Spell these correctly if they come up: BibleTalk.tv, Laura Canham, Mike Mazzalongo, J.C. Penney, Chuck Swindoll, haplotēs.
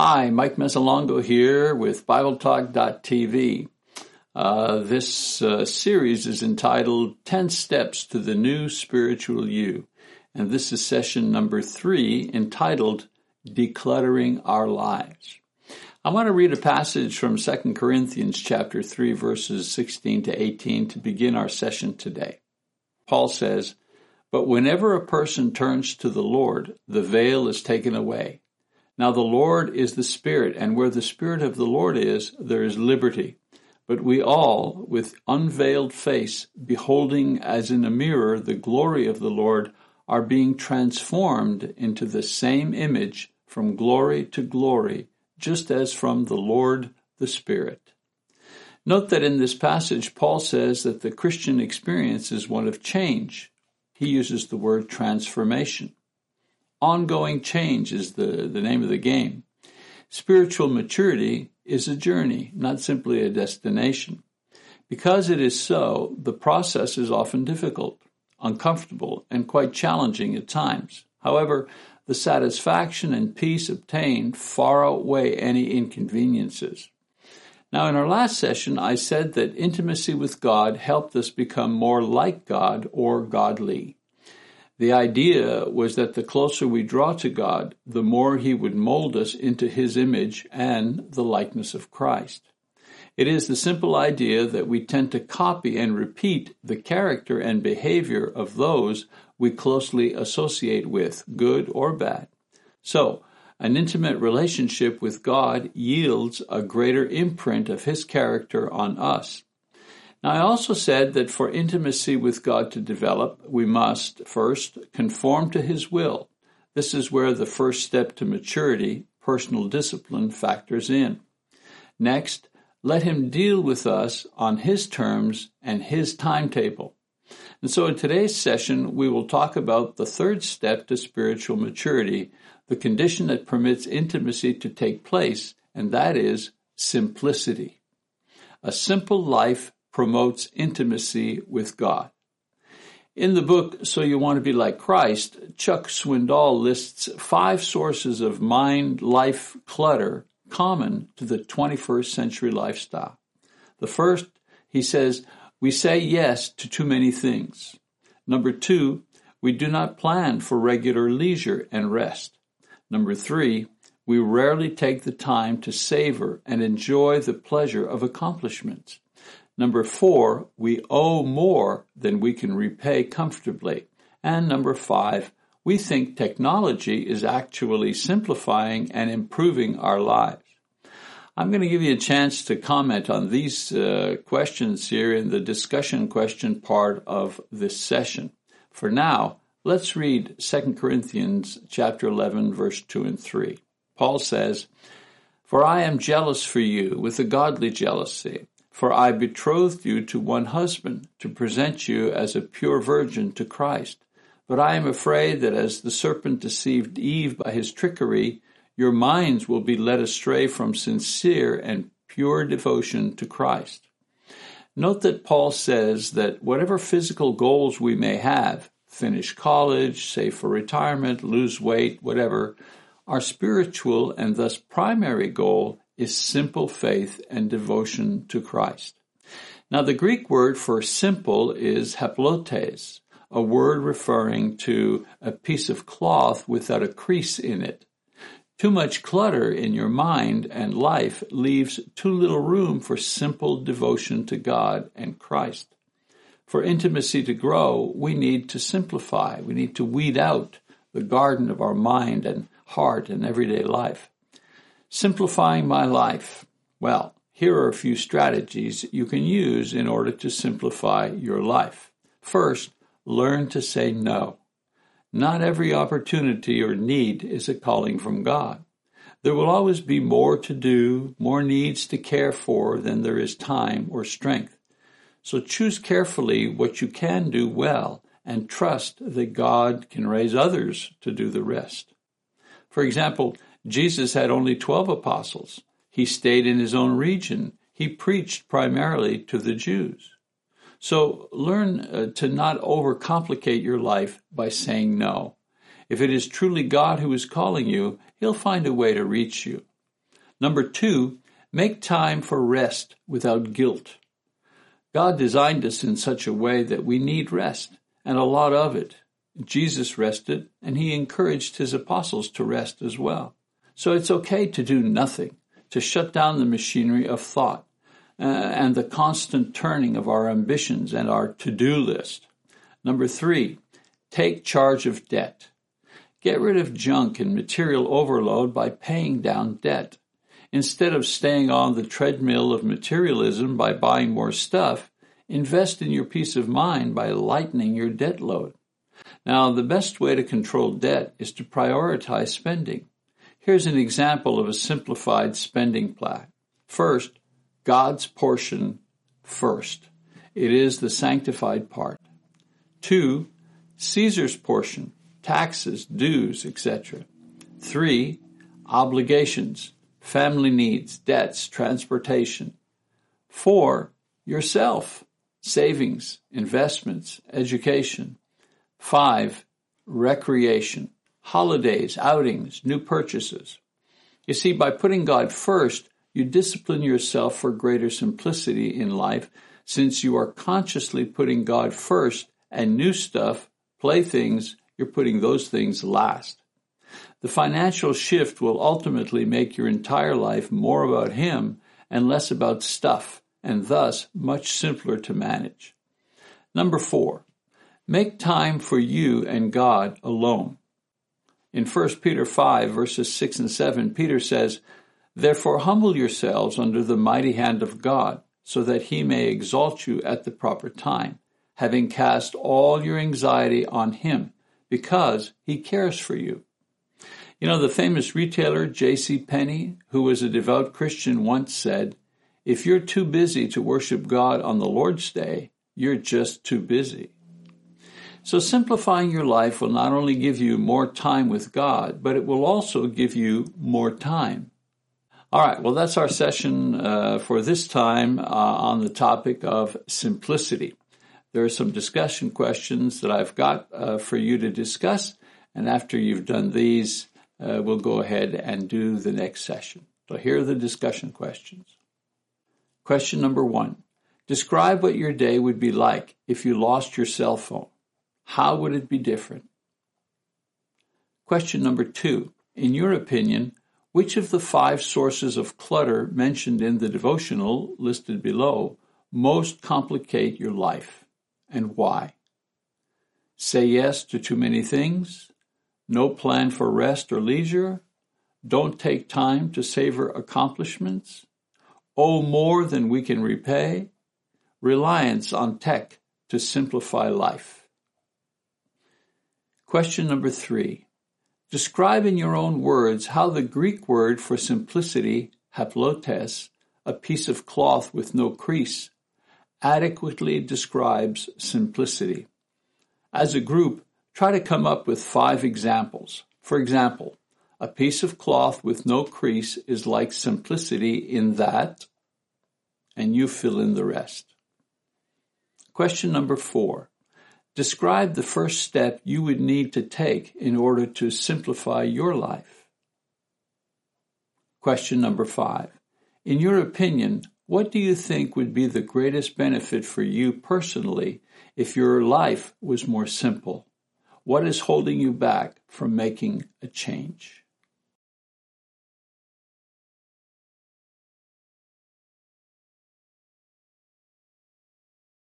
Hi, Mike Mazzalongo here with BibleTalk.tv. This series is entitled 10 Steps to the New Spiritual You, and this is session number 3, entitled Decluttering Our Lives. I want to read a passage from 2 Corinthians chapter 3, verses 16 to 18 to begin our session today. Paul says, "But whenever a person turns to the Lord, the veil is taken away. Now the Lord is the Spirit, and where the Spirit of the Lord is, there is liberty. But we all, with unveiled face, beholding as in a mirror the glory of the Lord, are being transformed into the same image from glory to glory, just as from the Lord the Spirit." Note that in this passage, Paul says that the Christian experience is one of change. He uses the word transformation. Ongoing change is the name of the game. Spiritual maturity is a journey, not simply a destination. Because it is so, the process is often difficult, uncomfortable, and quite challenging at times. However, the satisfaction and peace obtained far outweigh any inconveniences. Now, in our last session, I said that intimacy with God helped us become more like God or godly. The idea was that the closer we draw to God, the more He would mold us into His image and the likeness of Christ. It is the simple idea that we tend to copy and repeat the character and behavior of those we closely associate with, good or bad. So, an intimate relationship with God yields a greater imprint of His character on us. Now, I also said that for intimacy with God to develop, we must first conform to His will. This is where the first step to maturity, personal discipline, factors in. Next, let Him deal with us on His terms and His timetable. And so in today's session, we will talk about the third step to spiritual maturity, the condition that permits intimacy to take place, and that is simplicity. A simple life promotes intimacy with God. In the book, So You Want to Be Like Christ, Chuck Swindoll lists 5 sources of mind-life clutter common to the 21st century lifestyle. The first, he says, we say yes to too many things. Number 2, we do not plan for regular leisure and rest. Number 3, we rarely take the time to savor and enjoy the pleasure of accomplishments. Number 4, we owe more than we can repay comfortably. And number 5, we think technology is actually simplifying and improving our lives. I'm going to give you a chance to comment on these questions here in the discussion question part of this session. For now, let's read 2 Corinthians chapter 11, verse 2 and 3. Paul says, "For I am jealous for you with a godly jealousy. For I betrothed you to one husband, to present you as a pure virgin to Christ. But I am afraid that as the serpent deceived Eve by his trickery, your minds will be led astray from sincere and pure devotion to Christ." Note that Paul says that whatever physical goals we may have, finish college, save for retirement, lose weight, whatever, our spiritual and thus primary goal is simple faith and devotion to Christ. Now, the Greek word for simple is haplotēs, a word referring to a piece of cloth without a crease in it. Too much clutter in your mind and life leaves too little room for simple devotion to God and Christ. For intimacy to grow, we need to simplify. We need to weed out the garden of our mind and heart and everyday life. Simplifying my life. Well, here are a few strategies you can use in order to simplify your life. First, learn to say no. Not every opportunity or need is a calling from God. There will always be more to do, more needs to care for than there is time or strength. So choose carefully what you can do well and trust that God can raise others to do the rest. For example, Jesus had only 12 apostles. He stayed in his own region. He preached primarily to the Jews. So learn to not overcomplicate your life by saying no. If it is truly God who is calling you, He'll find a way to reach you. Number 2, make time for rest without guilt. God designed us in such a way that we need rest, and a lot of it. Jesus rested, and he encouraged his apostles to rest as well. So it's okay to do nothing, to shut down the machinery of thought and the constant turning of our ambitions and our to-do list. Number 3, take charge of debt. Get rid of junk and material overload by paying down debt. Instead of staying on the treadmill of materialism by buying more stuff, invest in your peace of mind by lightening your debt load. Now, the best way to control debt is to prioritize spending. Here's an example of a simplified spending plan. First, God's portion first. It is the sanctified part. 2, Caesar's portion, taxes, dues, etc. 3, obligations, family needs, debts, transportation. 4, yourself, savings, investments, education. 5, recreation, holidays, outings, new purchases. You see, by putting God first, you discipline yourself for greater simplicity in life, since you are consciously putting God first, and new stuff, playthings, you're putting those things last. The financial shift will ultimately make your entire life more about Him and less about stuff, and thus much simpler to manage. Number 4, make time for you and God alone. In 1 Peter 5, verses 6 and 7, Peter says, "Therefore humble yourselves under the mighty hand of God, so that He may exalt you at the proper time, having cast all your anxiety on Him, because He cares for you." You know, the famous retailer J.C. Penney, who was a devout Christian, once said, "If you're too busy to worship God on the Lord's Day, you're just too busy." So simplifying your life will not only give you more time with God, but it will also give you more time. All right, well, that's our session for this time on the topic of simplicity. There are some discussion questions that I've got for you to discuss, and after you've done these, we'll go ahead and do the next session. So here are the discussion questions. Question number 1. Describe what your day would be like if you lost your cell phone. How would it be different? Question number 2. In your opinion, which of the 5 sources of clutter mentioned in the devotional listed below most complicate your life, and why? Say yes to too many things, no plan for rest or leisure, don't take time to savor accomplishments, owe more than we can repay, reliance on tech to simplify life. Question number 3. Describe in your own words how the Greek word for simplicity, haplotēs, a piece of cloth with no crease, adequately describes simplicity. As a group, try to come up with 5 examples. For example, a piece of cloth with no crease is like simplicity in that, and you fill in the rest. Question number 4. Describe the first step you would need to take in order to simplify your life. Question number 5. In your opinion, what do you think would be the greatest benefit for you personally if your life was more simple? What is holding you back from making a change?